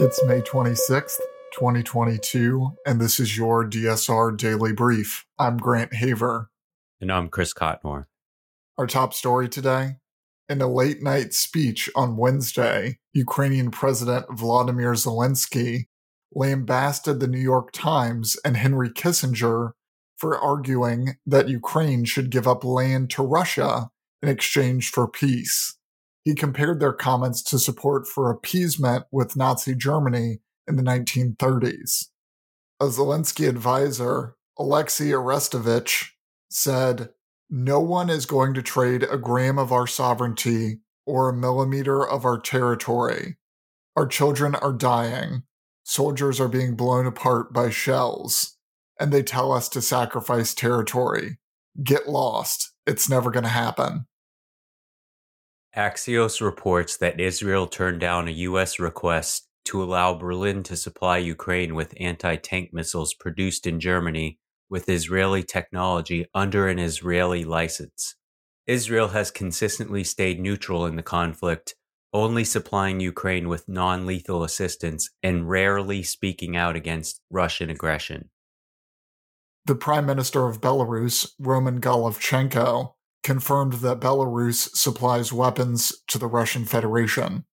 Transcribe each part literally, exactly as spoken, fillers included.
It's May twenty-sixth, twenty twenty-two, and this is your D S R Daily Brief. I'm Grant Haver. And I'm Chris Cotnor. Our top story today: in a late-night speech on Wednesday, Ukrainian President Vladimir Zelensky lambasted the New York Times and Henry Kissinger for arguing that Ukraine should give up land to Russia in exchange for peace. He compared their comments to support for appeasement with Nazi Germany in the nineteen thirties. A Zelensky advisor, Alexei Arestovich, said, "No one is going to trade a gram of our sovereignty or a millimeter of our territory. Our children are dying. Soldiers are being blown apart by shells. And they tell us to sacrifice territory. Get lost. It's never going to happen." Axios reports that Israel turned down a U S request to allow Berlin to supply Ukraine with anti-tank missiles produced in Germany with Israeli technology under an Israeli license. Israel has consistently stayed neutral in the conflict, only supplying Ukraine with non-lethal assistance and rarely speaking out against Russian aggression. The Prime Minister of Belarus, Roman Golovchenko, confirmed that Belarus supplies weapons to the Russian Federation.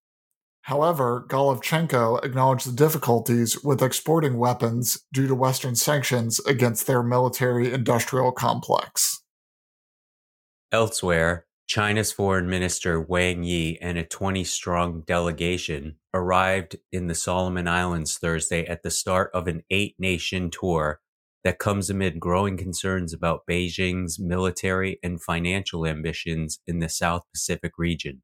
However, Golovchenko acknowledged the difficulties with exporting weapons due to Western sanctions against their military-industrial complex. Elsewhere, China's Foreign Minister Wang Yi and a twenty-strong delegation arrived in the Solomon Islands Thursday at the start of an eight-nation tour that comes amid growing concerns about Beijing's military and financial ambitions in the South Pacific region.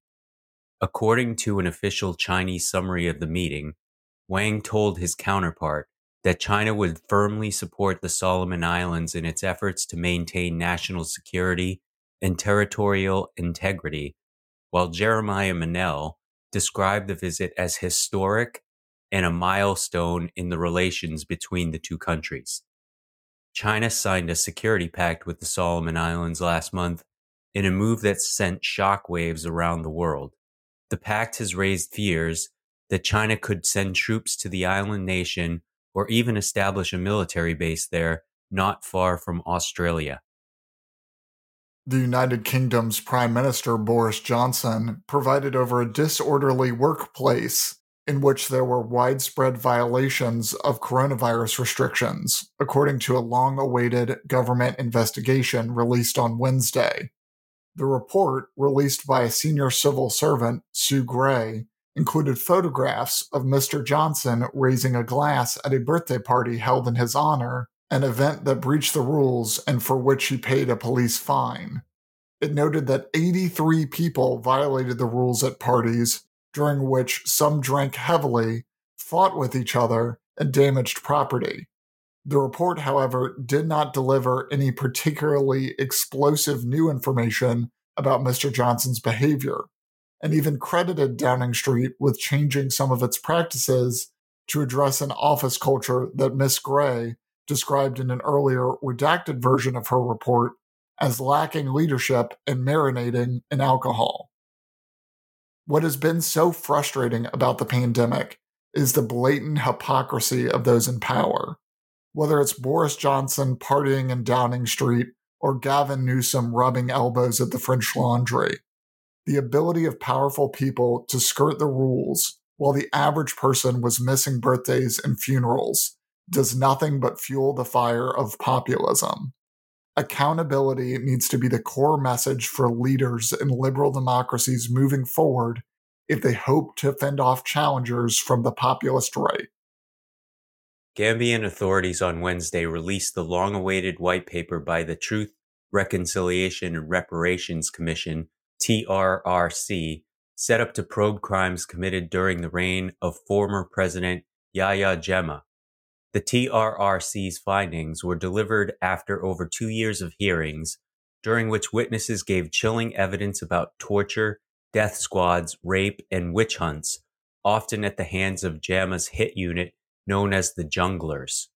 According to an official Chinese summary of the meeting, Wang told his counterpart that China would firmly support the Solomon Islands in its efforts to maintain national security and territorial integrity, while Jeremiah Manele described the visit as historic and a milestone in the relations between the two countries. China signed a security pact with the Solomon Islands last month in a move that sent shockwaves around the world. The pact has raised fears that China could send troops to the island nation or even establish a military base there not far from Australia. The United Kingdom's Prime Minister Boris Johnson presided over a disorderly workplace in which there were widespread violations of coronavirus restrictions, according to a long-awaited government investigation released on Wednesday. The report, released by a senior civil servant, Sue Gray, included photographs of Mister Johnson raising a glass at a birthday party held in his honor, an event that breached the rules and for which he paid a police fine. It noted that eighty-three people violated the rules at parties, during which some drank heavily, fought with each other, and damaged property. The report, however, did not deliver any particularly explosive new information about Mister Johnson's behavior, and even credited Downing Street with changing some of its practices to address an office culture that Miss Gray described in an earlier redacted version of her report as lacking leadership and marinating in alcohol. What has been so frustrating about the pandemic is the blatant hypocrisy of those in power. Whether it's Boris Johnson partying in Downing Street or Gavin Newsom rubbing elbows at the French Laundry, the ability of powerful people to skirt the rules while the average person was missing birthdays and funerals does nothing but fuel the fire of populism. Accountability needs to be the core message for leaders in liberal democracies moving forward if they hope to fend off challengers from the populist right. Gambian authorities on Wednesday released the long-awaited white paper by the Truth, Reconciliation, and Reparations Commission, T R R C, set up to probe crimes committed during the reign of former President Yahya Jammeh. The T R R C's findings were delivered after over two years of hearings, during which witnesses gave chilling evidence about torture, death squads, rape, and witch hunts, often at the hands of Jammeh's hit unit known as the Junglers.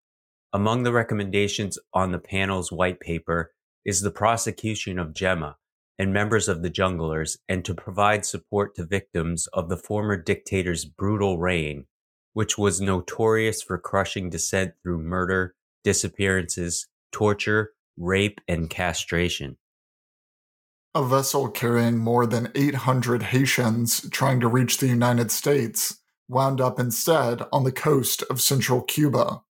Among the recommendations on the panel's white paper is the prosecution of Jammeh and members of the Junglers, and to provide support to victims of the former dictator's brutal reign, which was notorious for crushing dissent through murder, disappearances, torture, rape, and castration. A vessel carrying more than eight hundred Haitians trying to reach the United States wound up instead on the coast of central Cuba.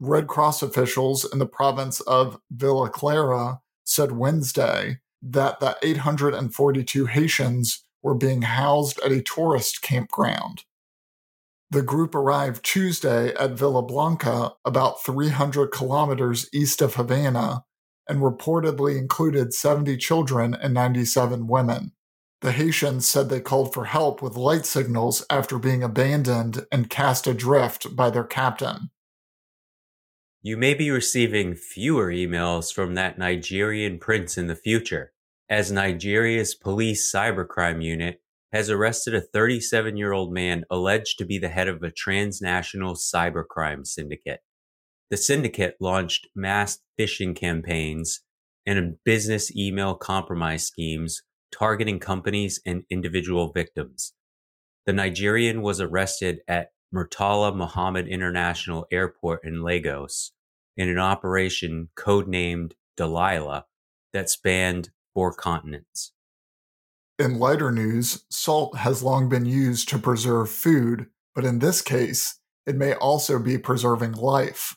Red Cross officials in the province of Villa Clara said Wednesday that the eight hundred forty-two Haitians were being housed at a tourist campground. The group arrived Tuesday at Villa Blanca, about three hundred kilometers east of Havana, and reportedly included seventy children and ninety-seven women. The Haitians said they called for help with light signals after being abandoned and cast adrift by their captain. You may be receiving fewer emails from that Nigerian prince in the future, as Nigeria's police cybercrime unit has arrested a thirty-seven-year-old man alleged to be the head of a transnational cybercrime syndicate. The syndicate launched mass phishing campaigns and business email compromise schemes targeting companies and individual victims. The Nigerian was arrested at Murtala Muhammad International Airport in Lagos in an operation codenamed Delilah that spanned four continents. In lighter news, salt has long been used to preserve food, but in this case, it may also be preserving life.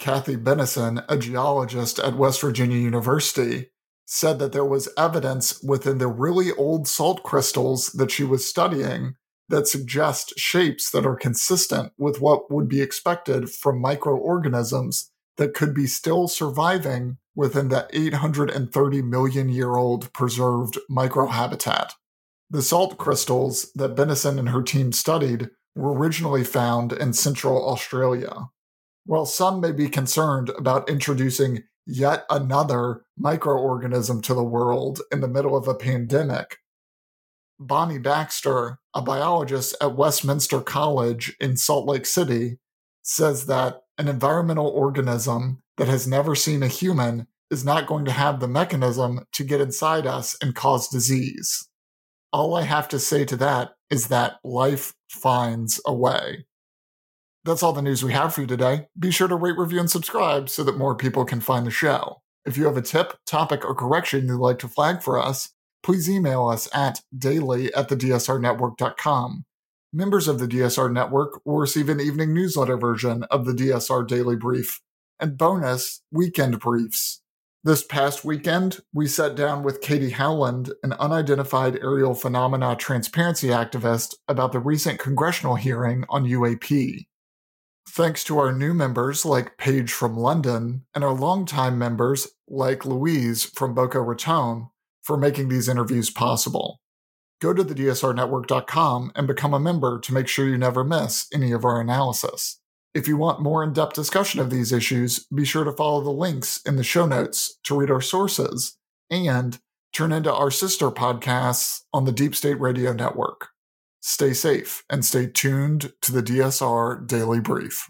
Kathy Benison, a geologist at West Virginia University, said that there was evidence within the really old salt crystals that she was studying that suggest shapes that are consistent with what would be expected from microorganisms that could be still surviving within the eight hundred thirty million year old preserved microhabitat. The salt crystals that Benison and her team studied were originally found in central Australia. While some may be concerned about introducing yet another microorganism to the world in the middle of a pandemic, Bonnie Baxter, a biologist at Westminster College in Salt Lake City, says that an environmental organism that has never seen a human is not going to have the mechanism to get inside us and cause disease. All I have to say to that is that life finds a way. That's all the news we have for you today. Be sure to rate, review, and subscribe so that more people can find the show. If you have a tip, topic, or correction you'd like to flag for us, please email us at daily at the d s r network dot com. Members of the D S R Network will receive an evening newsletter version of the D S R Daily Brief and bonus weekend briefs. This past weekend, we sat down with Katie Howland, an unidentified aerial phenomena transparency activist, about the recent congressional hearing on U A P. Thanks to our new members like Paige from London and our longtime members like Louise from Boca Raton for making these interviews possible. Go to the d s r network dot com and become a member to make sure you never miss any of our analysis. If you want more in-depth discussion of these issues, be sure to follow the links in the show notes to read our sources and turn into our sister podcasts on the Deep State Radio Network. Stay safe and stay tuned to the D S R Daily Brief.